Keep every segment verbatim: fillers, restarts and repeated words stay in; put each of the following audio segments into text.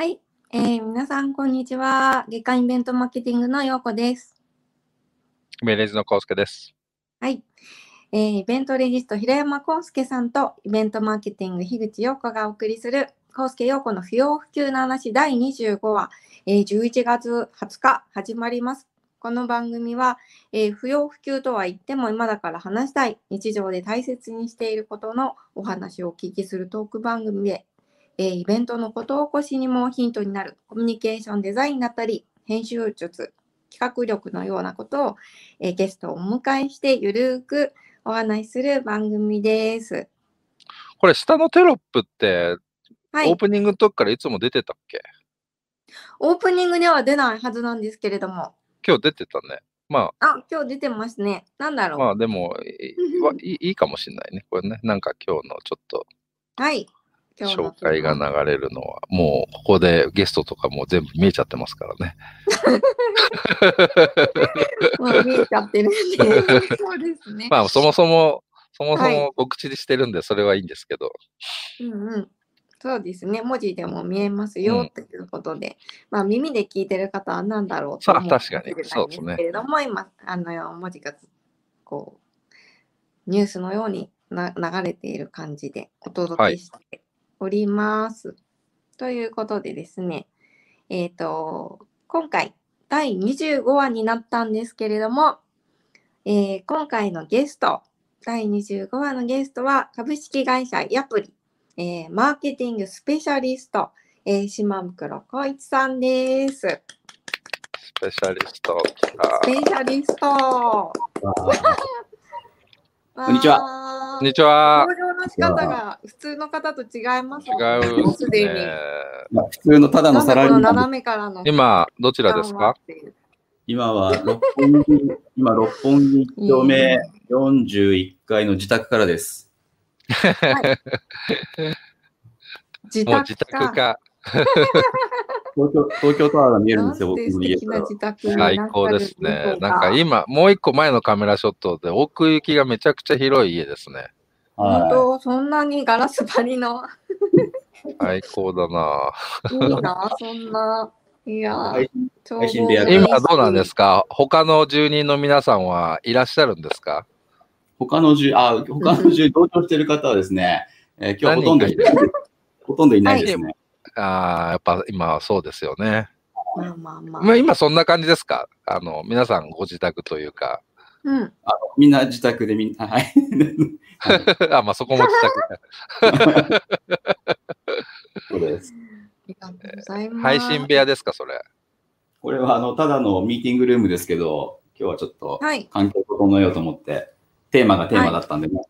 はい、えー、皆さんこんにちは。月間イベントマーケティングのようこです。イベレジのこうすけです。はい、えー、イベントレジスト平山こうすけさんとイベントマーケティング樋口ようこがお送りするこうすけようこの不要不急な話だいにじゅうごわ、えー、じゅういちがつはつか始まります。この番組は、えー、不要不急とは言っても今だから話したい日常で大切にしていることのお話をお聞きするトーク番組で、えー、イベントのこと起こしにもヒントになるコミュニケーションデザインだったり編集術、企画力のようなことを、えー、ゲストをお迎えしてゆるくお話しする番組です。これ下のテロップって、はい、オープニングの時からいつも出てたっけ？オープニングでは出ないはずなんですけれども。今日出てたね。まあ、あ、今日出てますね。なんだろう。まあでもいい、いいかもしれないね。これね、なんか今日のちょっと、はい、今日の紹介が流れるのは、もうここでゲストとかもう全部見えちゃってますからね。もう見えちゃってるんで。そうですね。まあそもそも、そもそもお口にしてるんで、それはいいんですけど。はい、うんうん。そうですね。文字でも見えますよということで、うん、まあ耳で聞いてる方は何だろうと思うんですけれども、そうですね、今あの文字がこうニュースのようにな流れている感じでお届けしております。はい、ということでですね、えっと今回だいにじゅうごわになったんですけれども、えー、今回のゲストだいにじゅうごわのゲストは株式会社ヤプリえー、マーケティングスペシャリスト、えー、島袋浩一さんです。スペシャリスト。スペシャリスト。こんにちは。こんにちは。登場の仕方が普通の方と違います、ね。違う。すでに。まあ、普通のただのサラリーマン。今、どちらですか？今は六本木、今六本木一丁目よんじゅういっかいの自宅からです。はい、自宅 か, 自宅か東京。東京タワーが見えるんですよ、僕の家から。最高ですね。なんか今、もう一個前のカメラショットで奥行きがめちゃくちゃ広い家ですね。本当、はい、そんなにガラス張りの。最高だな。いいな、そんな。いや今、どうなんですか？他の住人の皆さんはいらっしゃるんですか？他の住、あ、他の住、同居している方はですね、えー、今日ほとんどいない、ほとんどいないですね。ああ、やっぱ今はそうですよね。まあまあまあ。まあ今そんな感じですか？あの、皆さんご自宅というか。うん。あ、みんな自宅でみんな、はい。あ、まあそこも自宅。そうです。配信部屋ですか、それ。これはあの、ただのミーティングルームですけど、今日はちょっと環境を整えようと思って。はいテーマがテーマだったんでね。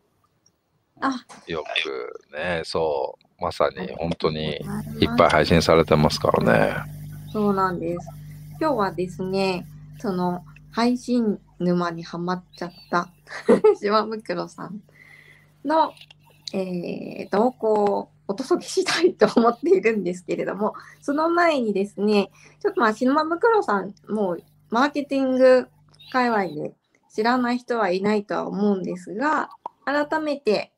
はい、よくね、そう、まさに本当にいっぱい配信されてますからね。そうなんです。今日はですね、その配信沼にはまっちゃった島袋さんの、えー、動向をお届けしたいと思っているんですけれども、その前にですね、ちょっとまあ島袋さん、もうマーケティング界隈で、知らない人はいないとは思うんですが、改めて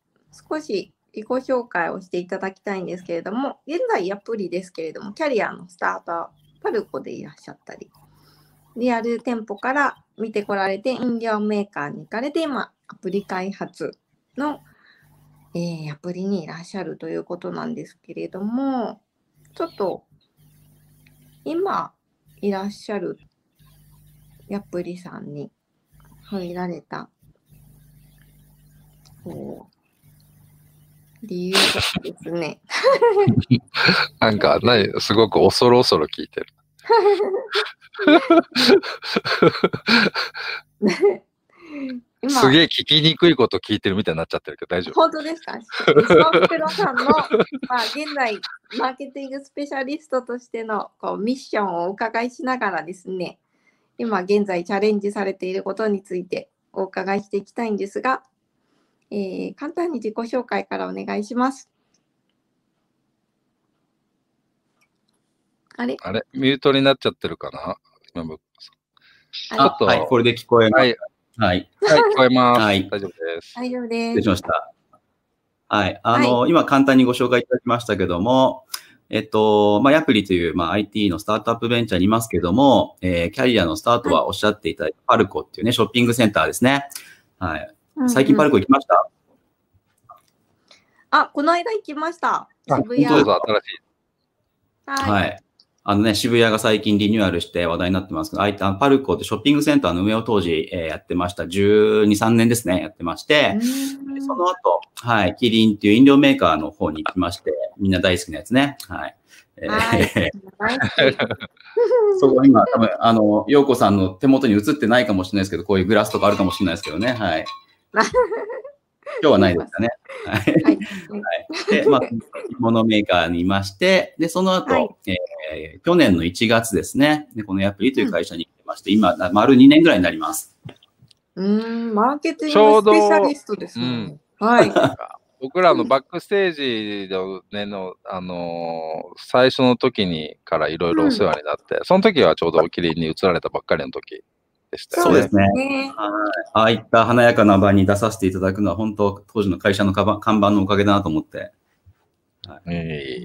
少し自己紹介をしていただきたいんですけれども、現在ヤプリですけれども、キャリアのスタートパルコでいらっしゃったり、リアル店舗から見てこられて飲料メーカーに行かれて、今アプリ開発の、えー、ヤプリにいらっしゃるということなんですけれども、ちょっと今いらっしゃるヤプリさんに入られたこう理由ですね。なんか何すごく恐る恐る聞いてる。すげえ聞きにくいこと聞いてるみたいになっちゃってるけど大丈夫？本当ですか？島袋さんの、まあ、現在マーケティングスペシャリストとしてのこうミッションをお伺いしながらですね。今現在チャレンジされていることについてお伺いしていきたいんですが、えー、簡単に自己紹介からお願いします。あれ？あれ？ミュートになっちゃってるかな？ちょっと、はい、これで聞こえます。はい、はい、はい、聞こえます。はい、大丈夫です。大丈夫です。失礼しました。はい、あの、はい、今簡単にご紹介いただきましたけども、えっと、まあ、ヤプリという、まあ、アイティー のスタートアップベンチャーにいますけども、えー、キャリアのスタートはおっしゃっていただいたパルコっていうね、ショッピングセンターですね。はい。最近パルコ行きました、うんうん、あ、この間行きました。渋谷。どうぞ、新しい。はい、はい。あのね、渋谷が最近リニューアルして話題になってますけど、あいたパルコってショッピングセンターの上を当時、えー、やってました。じゅうに、さんねんですね、やってまして、でその後、はい、キリンっていう飲料メーカーの方に行きまして、みんな大好きなやつね。はい。はい、そこは今、多分、あの、陽子さんの手元に映ってないかもしれないですけど、こういうグラスとかあるかもしれないですけどね。はい。今日はないですかね。はい。で、まあ、着物メーカーにいまして、で、その後、はい、えー、去年のいちがつですね、でこのヤプリという会社に来てまして、うん、今、丸にねんぐらいになります。うん、マーケティングスペシャリストですね。うん、はい。僕らのバックステージの、ね、の、あのー、最初の時にからいろいろお世話になって、うん、その時はちょうどキリンに移られたばっかりの時。そうですね。ああいった華やかな場に出させていただくのは、本当、当時の会社の看板のおかげだなと思って。はい、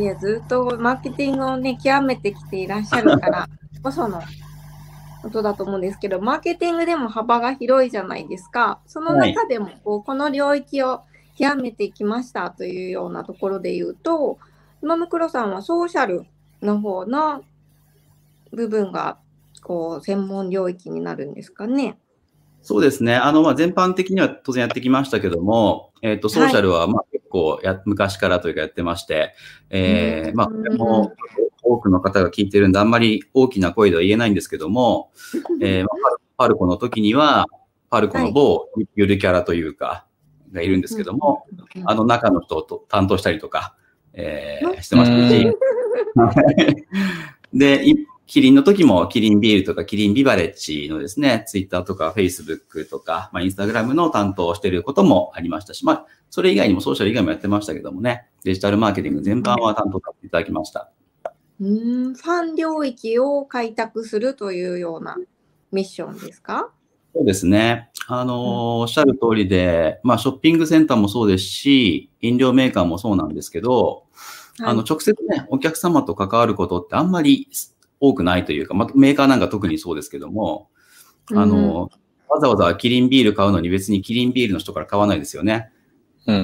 いや、ずっとマーケティングをね、極めてきていらっしゃるからこそのことだと思うんですけど、マーケティングでも幅が広いじゃないですか。その中でもこう、この領域を極めていきましたというようなところで言うと、今むくろさんはソーシャルの方の部分が、こう専門領域になるんですかね。そうですね。あの、まあ、全般的には当然やってきましたけども、えっと、ソーシャルはまあ結構や、はい、昔からというかやってまして、えー、まあ、これも多くの方が聞いてるんで、あんまり大きな声では言えないんですけども、えー、まあ、パルコの時には、パルコの某ゆるキャラというか、がいるんですけども、はい、あの中の人を担当したりとか、えー、してましたし、で、キリンの時も、キリンビールとか、キリンビバレッジのですね、ツイッターとか、フェイスブックとか、まあ、インスタグラムの担当をしていることもありましたし、まあ、それ以外にも、ソーシャル以外もやってましたけどもね、デジタルマーケティング全般は担当させていただきました。うん、ファン領域を開拓するというようなミッションですか？そうですね。あのー、おっしゃる通りで、まあ、ショッピングセンターもそうですし、飲料メーカーもそうなんですけど、はい、あの、直接ね、お客様と関わることってあんまり、多くないというか、まあ、メーカーなんか特にそうですけども、あの、うん、わざわざキリンビール買うのに別にキリンビールの人から買わないですよね。な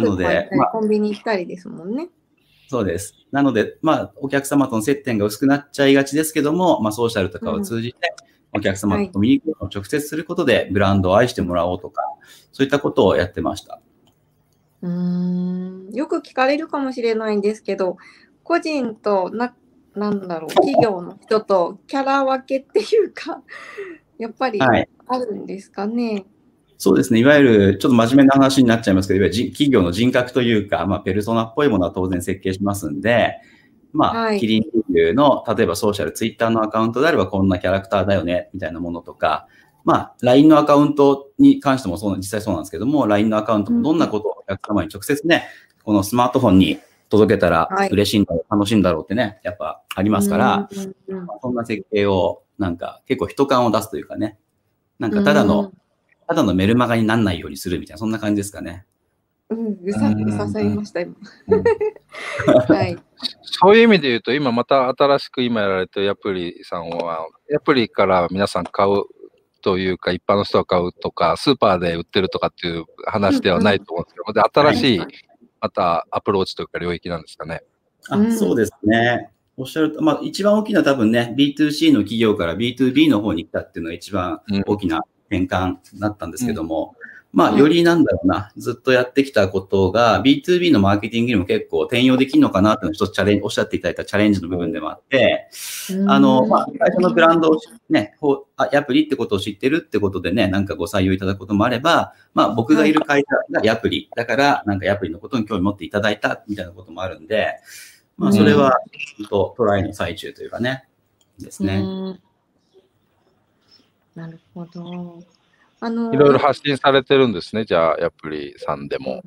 ので、まあ、コンビニ行ったりですもんね。そうです。なので、まあ、お客様との接点が薄くなっちゃいがちですけども、まあ、ソーシャルとかを通じて、お客様とコミュニケーションを直接することで、ブランドを愛してもらおうとか、そういったことをやってました。うーん、よく聞かれるかもしれないんですけど、個人とな、なんだろう、企業の人とキャラ分けっていうか、やっぱりあるんですかね。はい、そうですね。いわゆる、ちょっと真面目な話になっちゃいますけど、いわゆる企業の人格というか、まあ、ペルソナっぽいものは当然設計しますんで、まあ、はい、キリンの、例えばソーシャル、ツイッターのアカウントであればこんなキャラクターだよね、みたいなものとか、まあ、ライン のアカウントに関してもそう、実際そうなんですけども、ライン のアカウントもどんなことをお客様に直接ね、うん、このスマートフォンに届けたら嬉しいんだろう、はい、楽しいんだろうってね、やっぱありますから、そんな設計を、なんか結構人感を出すというかね、なんかただの、ただのメルマガにならないようにするみたいな、そんな感じですかね。うん、ぐさぐさされました、今。そういう意味で言うと、今また新しく今やられてるヤプリさんは、ヤプリから皆さん買うというか、一般の人が買うとか、スーパーで売ってるとかっていう話ではないと思うんですけど、うんうん、で、新しい、はい、またアプローチというか領域なんですかね。あ、そうですね。おっしゃると、まあ、一番大きな多分ね、ビーツーシー の企業から ビーツービー の方に来たっていうのが一番大きな転換だったんですけども、うん、まあ、よりなんだろうな、ずっとやってきたことが ビーツービー のマーケティングにも結構転用できるのかなというのを一つチャレンジ、おっしゃっていただいたチャレンジの部分でもあって、うん、あの、まあ、会社のブランドをね、ヤプリってことを知ってるってことでね、なんかご採用いただくこともあれば、まあ僕がいる会社がヤプリ、だからなんかヤプリのことに興味持っていただいたみたいなこともあるんで、まあそれはちょっとトライの最中というかね、ですね。なるほど。あのー、いろいろ発信されてるんですね、じゃあヤプリさんでも。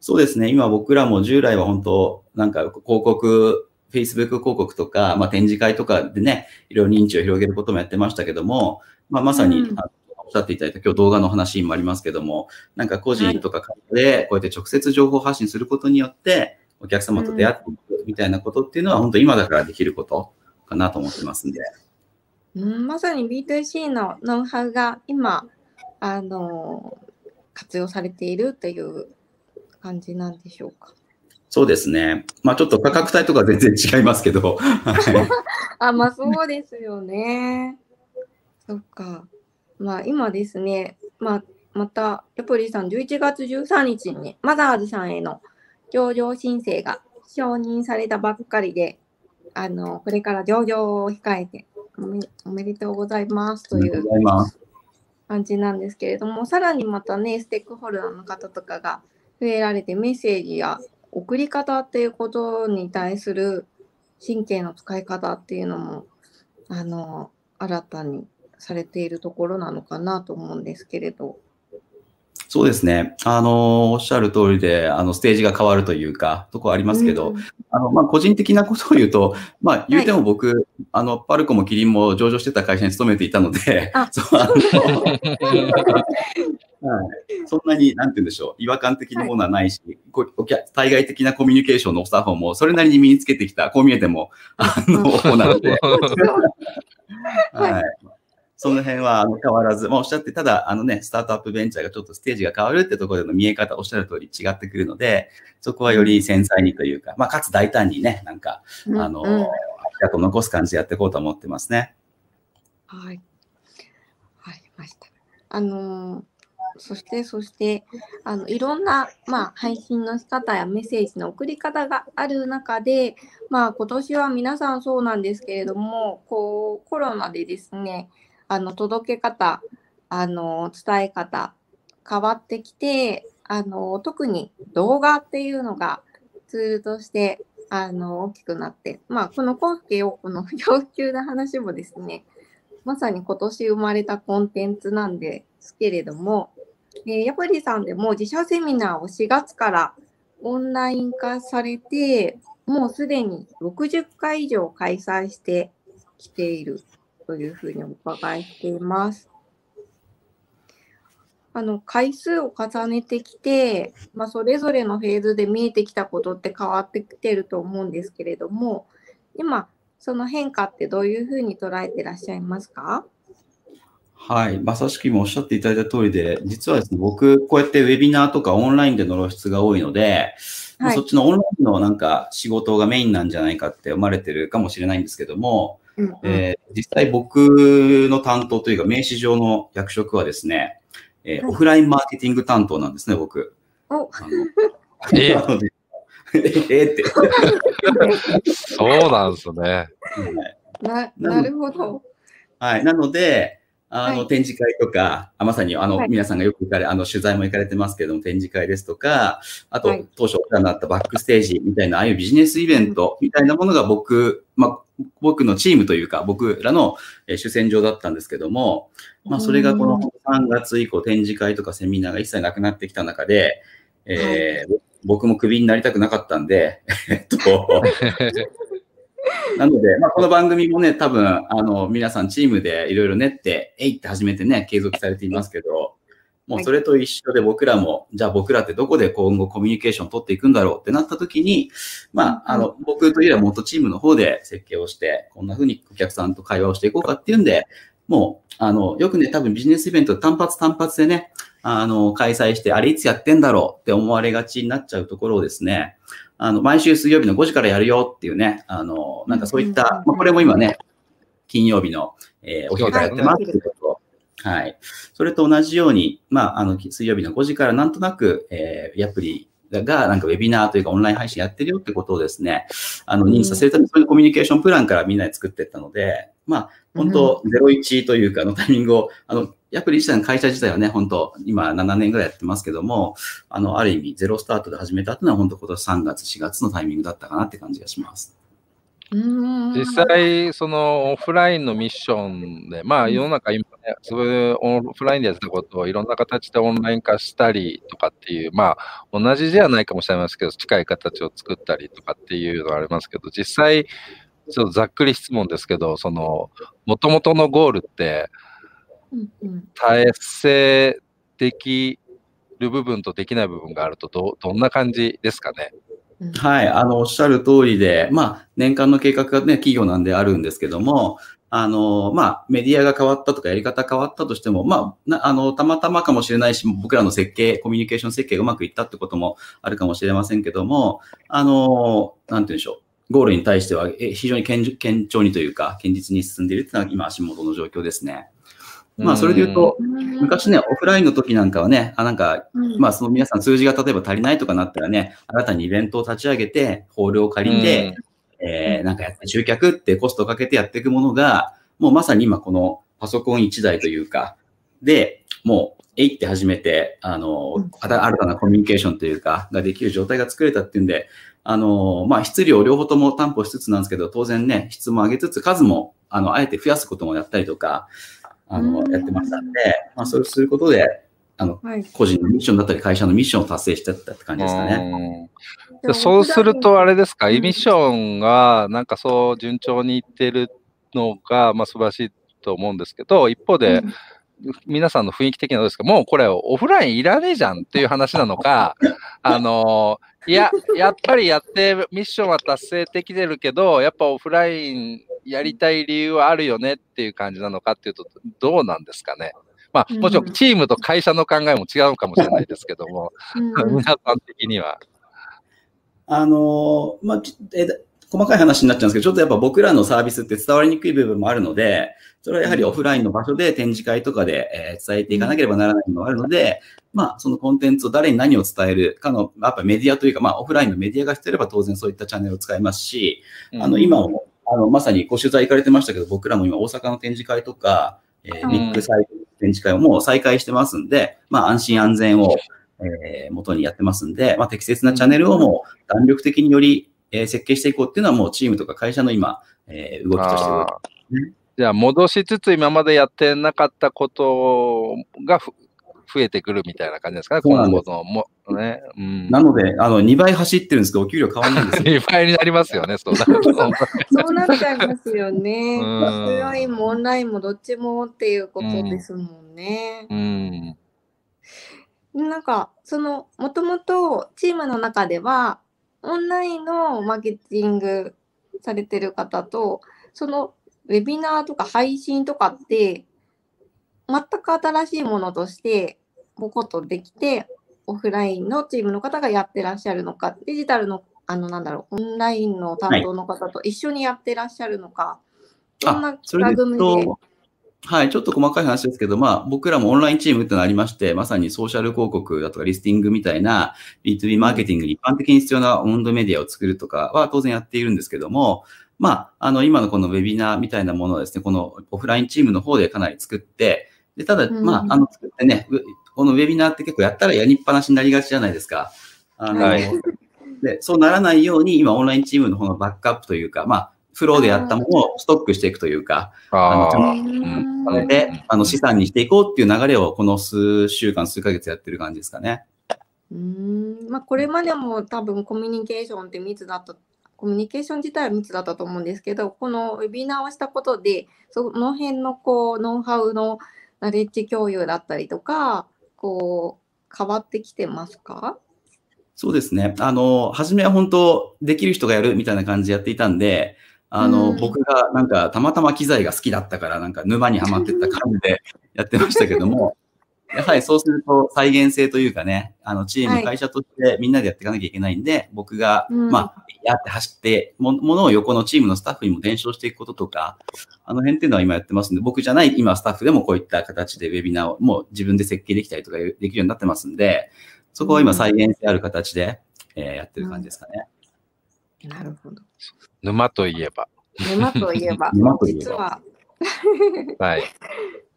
そうですね、今僕らも従来は本当、なんか広告、Facebook 広告とか、まあ、展示会とかでね、いろいろ認知を広げることもやってましたけども、まあ、まさに、うん、おっしゃっていただいた今日動画の話もありますけども、なんか個人とか会社でこうやって直接情報発信することによって、お客様と出会っていくみたいなことっていうのは、うん、本当今だからできることかなと思ってますんで。うん、まさに ビーツーシー のノウハウが今、あのー、活用されているという感じなんでしょうか。そうですね。まあちょっと価格帯とか全然違いますけど。あ、まあそうですよね。そっか。まあ今ですね、まあまたレポリーさんじゅういちがつじゅうさんにちにマザーズさんへの上場申請が承認されたばっかりで、あのこれから上場を控えてお め, おめでとうございますという感じなんですけれども、さらにまたね、ステークホルダーの方とかが増えられて、メッセージや送り方っていうことに対する神経の使い方っていうのもあの新たにされているところなのかなと思うんですけれど。そうですね。あの、おっしゃる通りで、あの、ステージが変わるというか、とこありますけど、うん、あの、まあ、個人的なことを言うと、まあ、言うても僕、はい、あの、パルコもキリンも上場してた会社に勤めていたので、そう、あの、はい、そんなに、なんて言うんでしょう、違和感的なものはないし、はい、対外的なコミュニケーションのスタッフも、それなりに身につけてきた、こう見えても、あの、なので、はい。はい、その辺は変わらず、まあ、おっしゃって、ただ、あのね、スタートアップベンチャーがちょっとステージが変わるってところでの見え方、おっしゃる通り違ってくるので、そこはより繊細にというか、まあ、かつ大胆にね、なんか、あの、うんうん、あと残す感じでやっていこうと思ってますね。はい。わかりました。あのー、そして、そして、あの、いろんな、まあ、配信の仕方やメッセージの送り方がある中で、まあ、今年は皆さんそうなんですけれども、こう、コロナでですね、あの届け方、あの伝え方変わってきて、あの特に動画っていうのがツールとしてあの大きくなって、まあ、このコウスケ陽子の不要不急な話もですね、まさに今年生まれたコンテンツなんですけれども、えー、ヤプリさんでも自社セミナーをしがつからオンライン化されて、もうすでにろくじゅっかい以上開催してきているというふうにお伺いしています。あの回数を重ねてきて、まあ、それぞれのフェーズで見えてきたことって変わってきてると思うんですけれども、今その変化ってどういうふうに捉えてらっしゃいますか？はい、まさしく今おっしゃっていただいた通りで、実はですね、僕こうやってウェビナーとかオンラインでの露出が多いので、はい、そっちのオンラインのなんか仕事がメインなんじゃないかって思われてるかもしれないんですけども、えー、実際僕の担当というか名刺上の役職はですね、えーはい、オフラインマーケティング担当なんですね、僕。おえー、えー、って。そうなんですね。な、なるほど。はい。なので、あの、はい、展示会とか、まさにあの、はい、皆さんがよく行かれ、あの、取材も行かれてますけども、展示会ですとか、あと、はい、当初お世話になったバックステージみたいな、ああいうビジネスイベントみたいなものが僕、まあ、僕のチームというか、僕らの主戦場だったんですけども、まあ、それがこのさんがつ以降、展示会とかセミナーが一切なくなってきた中で、えーはい、僕もクビになりたくなかったんで、えっと、なので、まあ、この番組もね、多分、あの、皆さんチームでいろいろ練って、えいって始めてね、継続されていますけど、もうそれと一緒で僕らも、じゃあ僕らってどこで今後コミュニケーション取っていくんだろうってなった時に、まあ、あの、僕といえば元チームの方で設計をして、こんな風にお客さんと会話をしていこうかっていうんで、もう、あの、よくね、多分ビジネスイベント単発単発でね、あの、開催して、あれいつやってんだろうって思われがちになっちゃうところをですね、あの、毎週水曜日のごじからやるよっていうね、あの、なんかそういった、まあ、これも今ね、金曜日の、えー、お昼からやってますっていうことを、はい。それと同じように、まあ、あの、水曜日のごじからなんとなく、えー、アプリが、なんかウェビナーというかオンライン配信やってるよってことをですね、あの、認知させるために、そういうコミュニケーションプランからみんなで作っていったので、まあ、本当、ゼロイチというか、のタイミングを、あの、アプリ自体の会社自体はね、本当、今ななねんぐらいやってますけども、あの、ある意味、ゼロスタートで始めたというのは、本当今年さんがつ、しがつのタイミングだったかなって感じがします。実際、そのオフラインのミッションで、まあ世の中今ね、そういうオフラインでやってたことをいろんな形でオンライン化したりとかっていう、まあ同じじゃないかもしれないですけど、近い形を作ったりとかっていうのはありますけど、実際、ちょっとざっくり質問ですけど、その、もともとのゴールって、達成できる部分とできない部分があると、ど、どんな感じですかね。うん、はい、あの、おっしゃる通りで、まあ、年間の計画がね、企業なんであるんですけども、あの、まあ、メディアが変わったとかやり方変わったとしても、まあ、なあの、たまたまかもしれないし、僕らの設計、コミュニケーション設計がうまくいったってこともあるかもしれませんけども、あの、なんて言うんでしょう。ゴールに対しては非常に堅調にというか、堅実に進んでいるというのは今足元の状況ですね。まあそれで言うと、昔ね、オフラインの時なんかはね、あなんか、まあその皆さん数字が例えば足りないとかなったらね、新たにイベントを立ち上げて、ホールを借りて、えー、なんかやって集客ってコストをかけてやっていくものが、もうまさに今このパソコンいちだいというか、で、もう、えいって始めて、あの、新たなコミュニケーションというか、ができる状態が作れたっていうんで、あの、まあ、質量両方とも担保しつつなんですけど、当然ね、質も上げつつ、数も、あの、あえて増やすこともやったりとか、あの、やってましたんで、まあ、それをすることで、あの、はい、個人のミッションだったり、会社のミッションを達成しちゃったって感じですかね。うん、そうすると、あれですか、ミッションが、なんかそう、順調にいってるのが、まあ、素晴らしいと思うんですけど、一方で、うん皆さんの雰囲気的などですか、もうこれオフラインいらねえじゃんっていう話なのか、あの、いや、やっぱりやってミッションは達成できてるけど、やっぱオフラインやりたい理由はあるよねっていう感じなのかっていうと、どうなんですかね。まあ、もちろんチームと会社の考えも違うかもしれないですけども、皆さん的には。あの、まあ、え細かい話になっちゃうんですけど、ちょっとやっぱ僕らのサービスって伝わりにくい部分もあるので、それはやはりオフラインの場所で展示会とかで伝えていかなければならないのがあるので、まあそのコンテンツを誰に何を伝えるかの、やっぱメディアというか、まあオフラインのメディアが必要であれば当然そういったチャンネルを使いますし、あの今も、あのまさにご取材行かれてましたけど、僕らも今大阪の展示会とか、えー、ビッグサイトの展示会をもう再開してますんで、まあ安心安全をえ元にやってますんで、まあ適切なチャンネルをもう弾力的によりえー、設計していこうっていうのはもうチームとか会社の今、えー、動きとしてる。じゃあ戻しつつ今までやってなかったことがふ増えてくるみたいな感じですかね、今後のもね。うん、なので、あの、にばい走ってるんですけど、お給料変わらないんですよ。にばいになりますよね、そうなると。そうなっちゃいますよね。オフラインもオンラインもどっちもっていうことですもんね。うんうん、なんか、その、もともとチームの中では、オンラインのマーケティングされてる方と、そのウェビナーとか配信とかって、全く新しいものとして、ボコッとできて、オフラインのチームの方がやってらっしゃるのか、デジタルの、あの、なんだろう、オンラインの担当の方と一緒にやってらっしゃるのか、どんな企画組で。はい。ちょっと細かい話ですけど、まあ、僕らもオンラインチームってのありまして、まさにソーシャル広告だとかリスティングみたいな ビーツービー マーケティングに一般的に必要なオンドメディアを作るとかは当然やっているんですけども、まあ、あの、今のこのウェビナーみたいなものはですね、このオフラインチームの方でかなり作って、でただ、まあ、あの、作ってね、このウェビナーって結構やったらやりっぱなしになりがちじゃないですか。あの、はい、でそうならないように今オンラインチームの方のバックアップというか、まあ、フローでやったものをストックしていくというか、あの、で、あの、資産にしていこうっていう流れをこの数週間、数ヶ月やってる感じですかね。うん。まあ、これまでも多分コミュニケーションって密だった、コミュニケーション自体は密だったと思うんですけど、このウェビナーをしたことで、その辺のこう、ノウハウのナレッジ共有だったりとか、こう、変わってきてますか？そうですね。あの、初めは本当、できる人がやるみたいな感じでやっていたんで、あの、うん、僕がなんかたまたま機材が好きだったからなんか沼にはまってった感じでやってましたけども、やはりそうすると再現性というかね、あのチーム、はい、会社としてみんなでやっていかなきゃいけないんで、僕が、うん、まあ、やって走っても、ものを横のチームのスタッフにも伝承していくこととか、あの辺っていうのは今やってますんで、僕じゃない今スタッフでもこういった形でウェビナーをもう自分で設計できたりとかできるようになってますんで、そこを今再現性ある形で、うん、えー、やってる感じですかね。うんなるほど。沼といえば。沼といえば。実は。はい。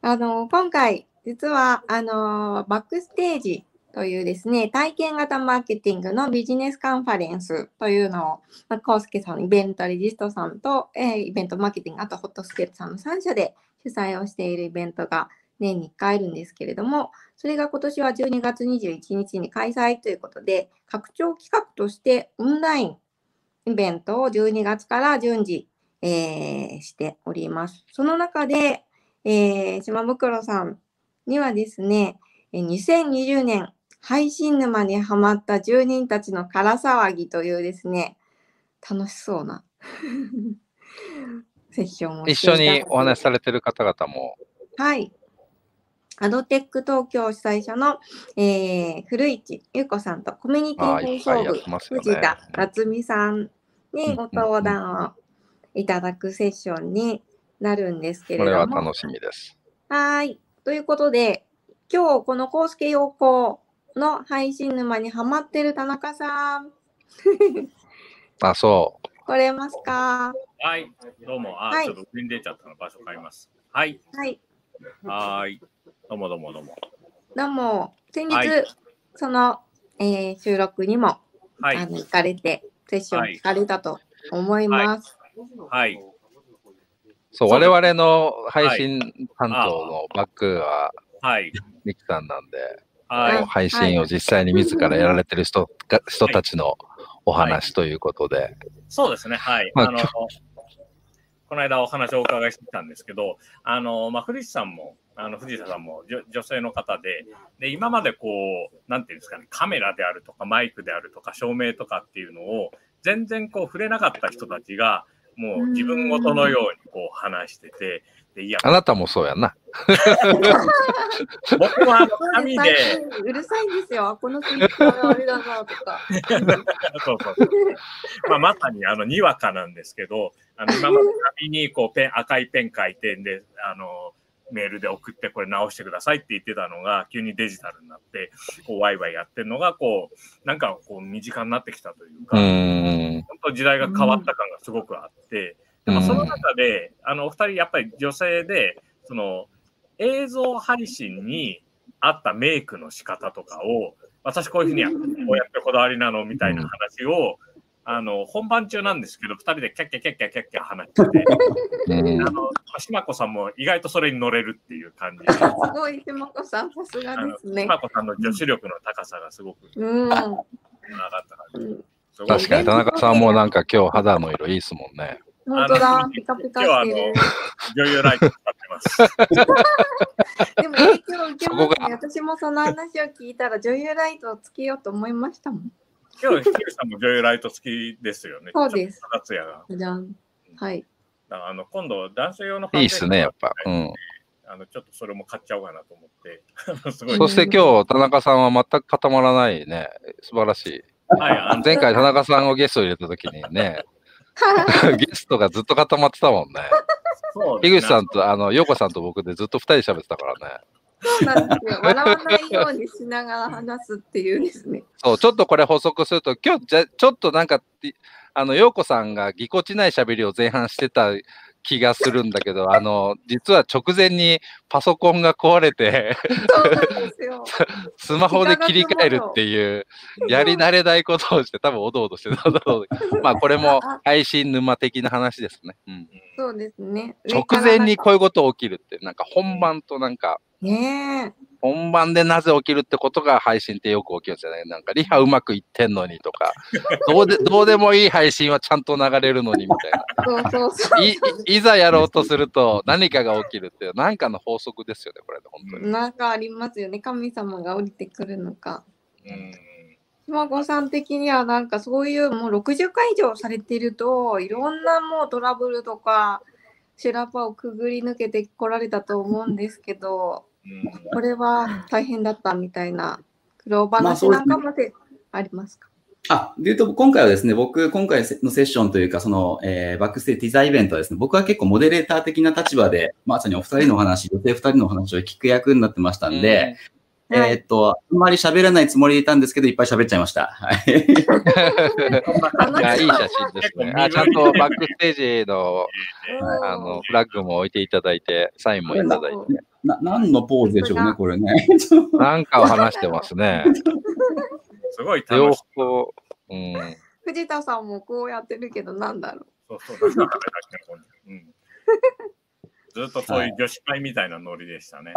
あの、今回、実は、あの、バックステージというですね、体験型マーケティングのビジネスカンファレンスというのを、コウスケさん、イベントレジストさんと、えー、イベントマーケティング、あとホットスケートさんのさん社で主催をしているイベントが年にいっかいあるんですけれども、それが今年はじゅうにがつにじゅういちにちに開催ということで、拡張企画としてオンライン、イベントをじゅうにがつから順次、えー、しております。その中で、えー、島袋さんにはですね、にせんにじゅうねん配信沼にハマった住人たちの空騒ぎというですね、楽しそうなセッションを一緒にお話しされてる方々も。はい。アドテック東京主催者の、えー、古市優子さんとコミュニティ放送部、ね、藤田夏美さんにご登壇をいただくセッションになるんですけれども。これは楽しみです。はい。ということで、今日このコウスケ陽子の配信沼にハマってる田中さん。あ、そう。来れますか。はい、どうも。あ、はい、ちょっと上に出ちゃったの、場所変えます。はい。はい。はい。どうもどうもどうも。どうも、先日、はい、その、えー、収録にも、はい、あの行かれて、セッション聞かれたと思います。はい。はいはい、そう、我々の配信担当のバックは、はい、ミキさんなんで、はい、配信を実際に自らやられてる人、はい、人たちのお話ということで。はい、そうですね、はい。まあ、あのこの間お話をお伺いしてきたんですけど、あの、まあ、古市さんも、あの藤田さんも女性の方で、で今までこう何て言うんですかね、カメラであるとかマイクであるとか照明とかっていうのを全然こう触れなかった人たちがもう自分ごとのようにこう話してて、でいやあなたもそうやな。僕は紙でうるさいんですよ、このスイッチがあれだなとか。そうそうそう、まあ、まさにあのにわかなんですけど、あの今まで紙にこうペン赤いペン書いてんで、あのメールで送ってこれ直してくださいって言ってたのが急にデジタルになってこうワイワイやってるのがこうなんかこう身近になってきたというか、本当時代が変わった感がすごくあって、でもその中であのお二人やっぱり女性でその映像配信に合ったメイクの仕方とかを、私こういうふうにやってこうやってこだわりなのみたいな話をあの本番中なんですけど、ふたりでキャッキャキャッキャキャッキャ話してしまこさんも意外とそれに乗れるっていう感じ。すごい、しまこさんさすがですね。しまこさんの女子力の高さがすごく上がった感じ。確かに田中さんもなんか今日肌の色いいですもんね。本当だ、ピカピカしてる。女優ライト使ってます。でも影響を受けますね。私もその話を聞いたら女優ライトをつけようと思いましたもん。今日、ヒルさんも女優ライト好きですよね。そうです。夏也が。じゃん。はい。あの、今度、男性用の。いいっすね、やっぱ。うん。あの、ちょっとそれも買っちゃおうかなと思って。すごい。そして今日、田中さんは全く固まらないね。素晴らしい。はい。前回、田中さんをゲスト入れた時にね、ゲストがずっと固まってたもんね。樋口さんと、あの、陽子さんと僕でずっと二人喋ってたからね。そうなんですよ。笑わないようにしながら話すっていうですね。そう、ちょっとこれ補足すると、今日じゃちょっとなんかあの陽子さんがぎこちない喋りを前半してた気がするんだけど、あの実は直前にパソコンが壊れて、そうなんですよ。スマホで切り替えるっていうやり慣れないことをして、多分おどおどしてたんだろう。まあこれも配信沼的な話ですね。うん、そうですね。直前にこういうこと起きるって、なんか本番となんか。ねえ、本番でなぜ起きるってことが配信ってよく起きるんじゃない、なんかリハうまくいってんのにとか、どうでどうでもいい配信はちゃんと流れるのにみたいな。いざやろうとすると何かが起きるっていう何かの法則ですよね、これで本当に。なんかありますよね、神様が降りてくるのか。ひまこさん的にはなんかそういうもうろくじゅっかい以上されてるといろんなもうトラブルとか修羅場をくぐり抜けてこられたと思うんですけど。これは大変だったみたいな苦労話なんかまでありますか？あ、でいうと今回はですね、僕今回のセッションというかその、えー、バックステージティザイベントはですね、僕は結構モデレーター的な立場でまさにお二人のお話、女性二人のお話を聞く役になってましたんで、うん、えっと、はい、あんまり喋らないつもりでいたんですけど、いっぱい喋っちゃいました。はい。いや、いい写真ですね。あ、ちゃんとバックステージのあのフラッグも置いていただいて、サインもいただいて。な何のポーズでしょうね、これね。なんかを話してますね。すごい楽しそう。うん、藤田さんもこうやってるけど、なんだろう。そうそう、うん、ずっとそういう女子会みたいなノリでしたね。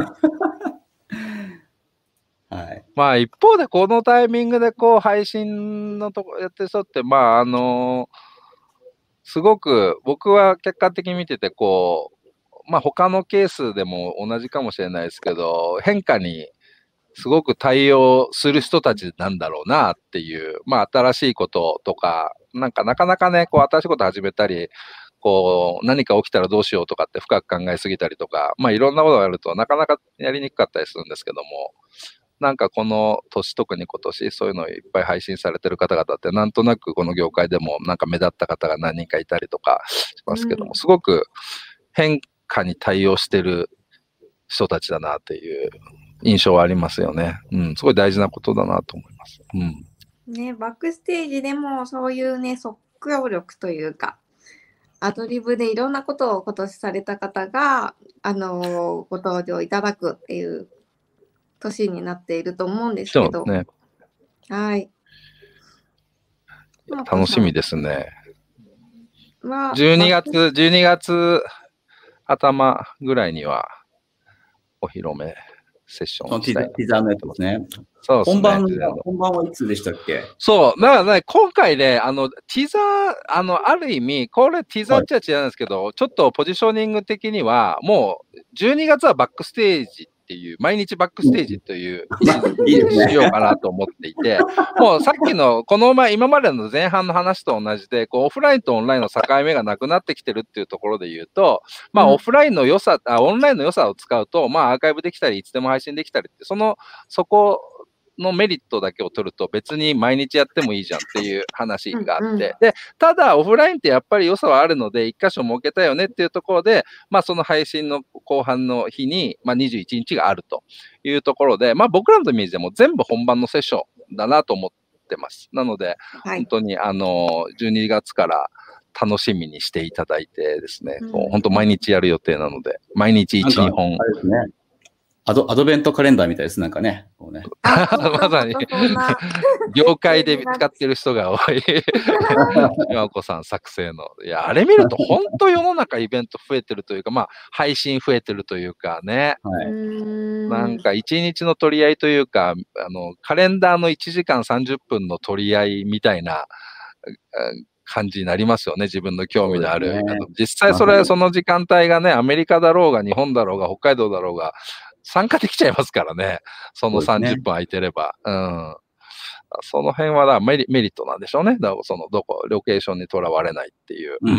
はい、まあ一方で、このタイミングでこう配信のとこやってる人って、まああのー、すごく僕は客観的に見てて、こう、まあ他のケースでも同じかもしれないですけど、変化にすごく対応する人たちなんだろうなっていう、まあ新しいこととか、なんかなかなかね、こう新しいこと始めたり、こう何か起きたらどうしようとかって深く考えすぎたりとか、まあいろんなことをやるとなかなかやりにくかったりするんですけども、なんかこの年、特に今年そういうのをいっぱい配信されてる方々ってなんとなくこの業界でもなんか目立った方が何人かいたりとかしますけども、うん、すごく変化に対応してる人たちだなっていう印象はありますよね。うん、すごい大事なことだなと思います。うん。ね、バックステージでもそういうね、即興力というか、アドリブでいろんなことを今年された方が、あのー、ご登場いただくっていう年になっていると思うんですけど。ね、はい。楽しみですね。まあ、じゅうにがつ、じゅうにがつあたまぐらいにはお披露目セッションをしたい。ティザーのやつですね。そうですね。本番は、本番はいつでしたっけ？そう。だからね、今回ね、あの、ティザー、あの、ある意味、これティザーっちゃ違うんですけど、はい、ちょっとポジショニング的には、もう、じゅうにがつはバックステージっていう、毎日バックステージというシーズンにしようかなと思っていて、もうさっきの、この前、今までの前半の話と同じで、こう、オフラインとオンラインの境目がなくなってきてるっていうところで言うと、まあ、オフラインの良さ、あ、オンラインの良さを使うと、まあ、アーカイブできたり、いつでも配信できたりって、その、そこ、のメリットだけを取ると別に毎日やってもいいじゃんっていう話があって、うんうん、でただオフラインってやっぱり良さはあるので一箇所設けたよねっていうところで、まあ、その配信の後半の日に、まあ、にじゅういちにちがあるというところで、まあ、僕らのイメージでも全部本番のセッションだなと思ってます。なので、はい、本当にあのじゅうにがつから楽しみにしていただいてですね、うん、本当毎日やる予定なので毎日いち、にほんアド、アドベントカレンダーみたいです。なんかね。こうねまさに、業界で使ってる人が多い。今子さん作成の。いや、あれ見ると本当世の中イベント増えてるというか、まあ、配信増えてるというかね。はい、なんか一日の取り合いというか、あの、カレンダーのいちじかんさんじゅっぷんの取り合いみたいな、感じになりますよね。自分の興味のある。ね、実際それ、その時間帯がね、アメリカだろうが、日本だろうが、北海道だろうが、参加できちゃいますからね。そのさんじゅっぷん空いてれば。う, ね、うん。その辺はだメリ、メリットなんでしょうね。だその、どこ、ロケーションにとらわれないっていう。うん。う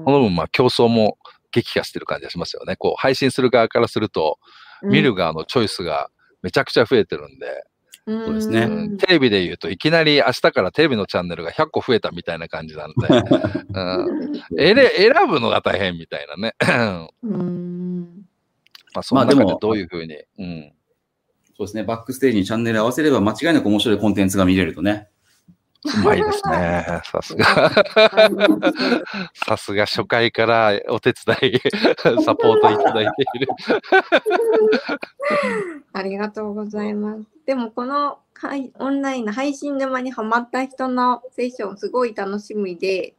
ん、この分、まあ、競争も激化してる感じがしますよね。こう、配信する側からすると、見る側のチョイスがめちゃくちゃ増えてるんで。うん、そうですね、うん。テレビで言うと、いきなり明日からテレビのチャンネルがひゃっこ増えたみたいな感じなので。うん、選ぶのが大変みたいなね。うんまあその中でどういうふうに、うん、そうですね、バックステージにチャンネル合わせれば間違いなく面白いコンテンツが見れるとね。うまいですね、さすが。さすが初回からお手伝い、サポートいただいている。ありがとうございます。でもこのオンラインの配信沼にハマった人のセッションすごい楽しみで、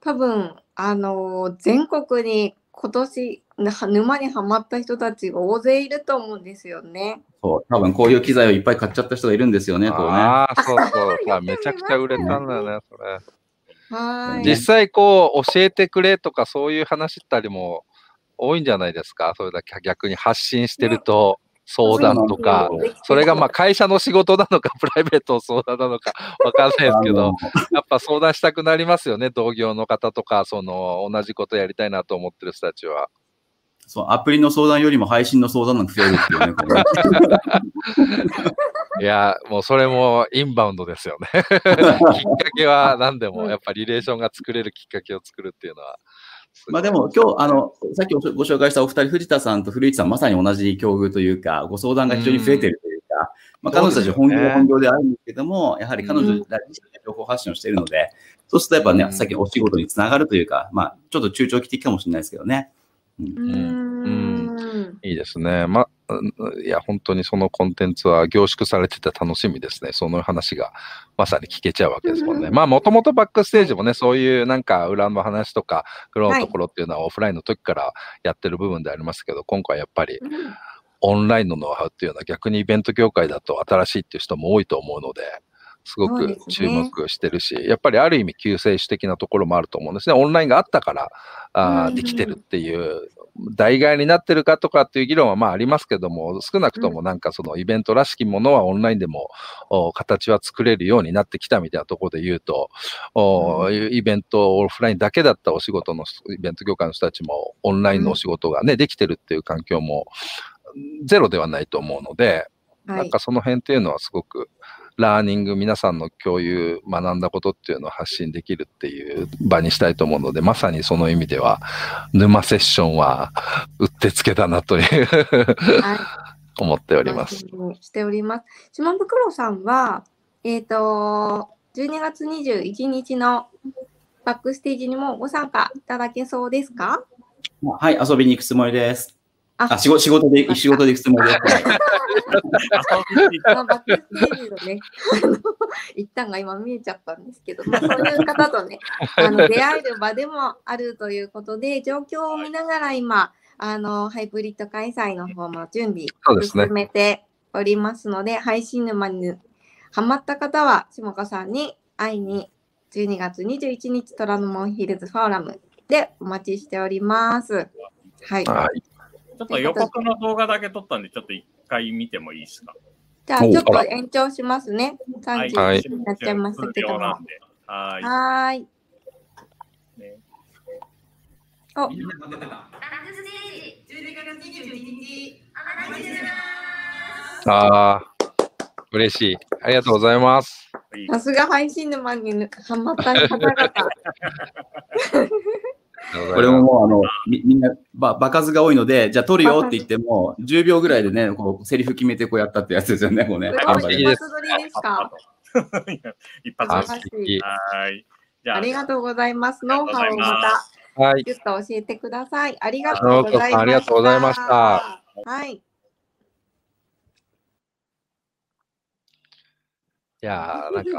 多分、あのー、全国に今年、沼にはまった人たちが大勢いると思うんですよね。そう、多分こういう機材をいっぱい買っちゃった人がいるんですよね。ああ、そうそう。めちゃくちゃ売れたんだよね、それ。はい、実際こう、教えてくれとかそういう話ったりも多いんじゃないですか。それだけ逆に発信してると。ね、相談とか、それがまあ会社の仕事なのか、プライベートの相談なのか、わかんないですけど、やっぱ相談したくなりますよね、同業の方とか、その同じことやりたいなと思ってる人たちは。そう、アプリの相談よりも配信の相談なんて増えるっていうね、これ。いや、もうそれもインバウンドですよね。きっかけは何でも、やっぱりリレーションが作れるきっかけを作るっていうのは。まあでも今日あのさっきご紹介したお二人、藤田さんと古市さん、まさに同じ境遇というか、ご相談が非常に増えているというか、まあ、彼女たち本業本業であるんですけども、やはり彼女たちが情報発信をしているので、そうするとやっぱね、さっきお仕事につながるというか、まあ、ちょっと中長期的かもしれないですけどね。うんうん、いいですね。まあ、いや、本当にそのコンテンツは凝縮されてて楽しみですね。その話がまさに聞けちゃうわけですもんね。まあ、もともとバックステージもね、そういうなんか裏の話とか、フローのところっていうのはオフラインの時からやってる部分でありますけど、今回やっぱりオンラインのノウハウっていうのは逆にイベント業界だと新しいっていう人も多いと思うので、すごく注目してるし、ね、やっぱりある意味救世主的なところもあると思うんですね。オンラインがあったからあできてるっていう代替になってるかとかっていう議論はまあありますけども、少なくともなんかそのイベントらしきものはオンラインでも形は作れるようになってきたみたいなところで言うと、うん、イベントオフラインだけだったお仕事のイベント業界の人たちもオンラインのお仕事がね、うん、できてるっていう環境もゼロではないと思うので、はい、なんかその辺っていうのはすごくラーニング、皆さんの共有、学んだことっていうのを発信できるっていう場にしたいと思うので、まさにその意味では沼セッションはうってつけだなという、はい、思っております。しております。島袋さんは、えっと、じゅうにがつにじゅういちにちのバックステージにもご参加いただけそうですか？はい、遊びに行くつもりです。あ、あ仕事、仕事で、仕事で行くつもりだった。バックステージのね、あの、一旦が今見えちゃったんですけど、まあ、そういう方とね、あの、出会える場でもあるということで、状況を見ながら今、あの、ハイブリッド開催の方も準備を進めておりますので、でね、配信沼にハマった方は、下川さんに会いに、じゅうにがつにじゅういちにち、虎ノ門ヒルズフォーラムでお待ちしております。はい。はいちょっと予告の動画だけ撮ったんで、ちょっと一回見てもいいですか？じゃあ、ちょっと延長しますね。さんじになっちゃいましたけども。はい。はい。お。ああ、嬉しい。ありがとうございます。さすが配信沼にハマった方々。これももうあのみ、みんなば、場数が多いので、じゃあ撮るよって言っても、じゅうびょうぐらいでね、こう、セリフ決めてこうやったってやつですよね、もうね。一発撮りですか？一発撮り。はい。じゃあ、ありがとうございます。ノウハウをまた、ぎゅっと教えてください。ありがとうございました。ありがとうございました。はい。いやー、なんか。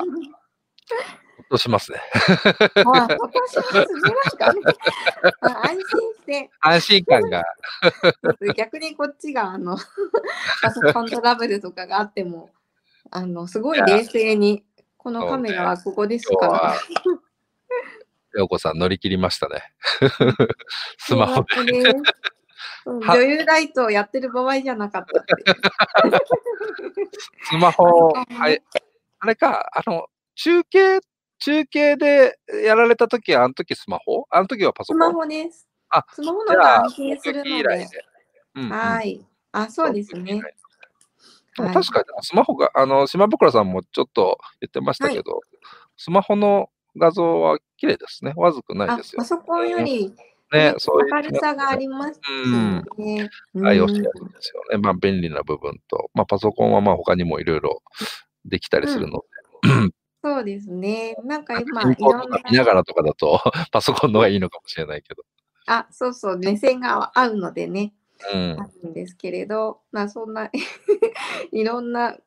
ほっとしますね。ほっとしますね。安心して。安心感が。逆にこっちがあのパソコントラブルとかがあっても、あのすごい冷静にこのカメラはここですから。陽子さん乗り切りましたね。スマホで。女優ライトをやってる場合じゃなかったって。スマホはいあれかあの。中継、中継でやられたときは、あのときスマホ？あのときはパソコン？スマホです。あ、スマホの方が安心するので。はい。あ、そうですね。確かに、スマホが、あの、島袋さんもちょっと言ってましたけど、スマホの画像は綺麗ですね。わずくないですよ。パソコンより明るさがありますね。愛用してるんですよね。まあ、便利な部分と、まあ、パソコンはまあ他にもいろいろできたりするので。そうですね。なんか今、いろんな見ながらとかだと、パソコンのがいいのかもしれないけど。あ、そうそう、目線が合うのでね。うん、あるんですけれど、まあそんな、いろんな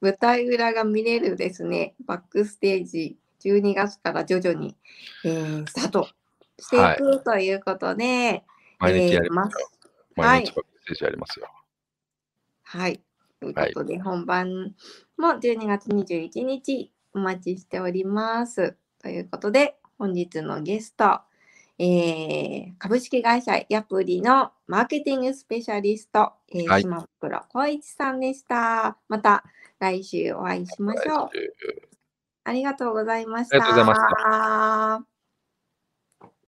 舞台裏が見れるですね、バックステージ、じゅうにがつから徐々に、えー、スタートしていくということで、毎日やります。毎日バックステージやりますよ。はい。ということで、はい、本番もじゅうにがつにじゅういちにち、お待ちしております。ということで、本日のゲスト、えー、株式会社ヤプリのマーケティングスペシャリスト、えー、はい、島袋浩一さんでした。また来週お会いしましょう。ありがとうございました。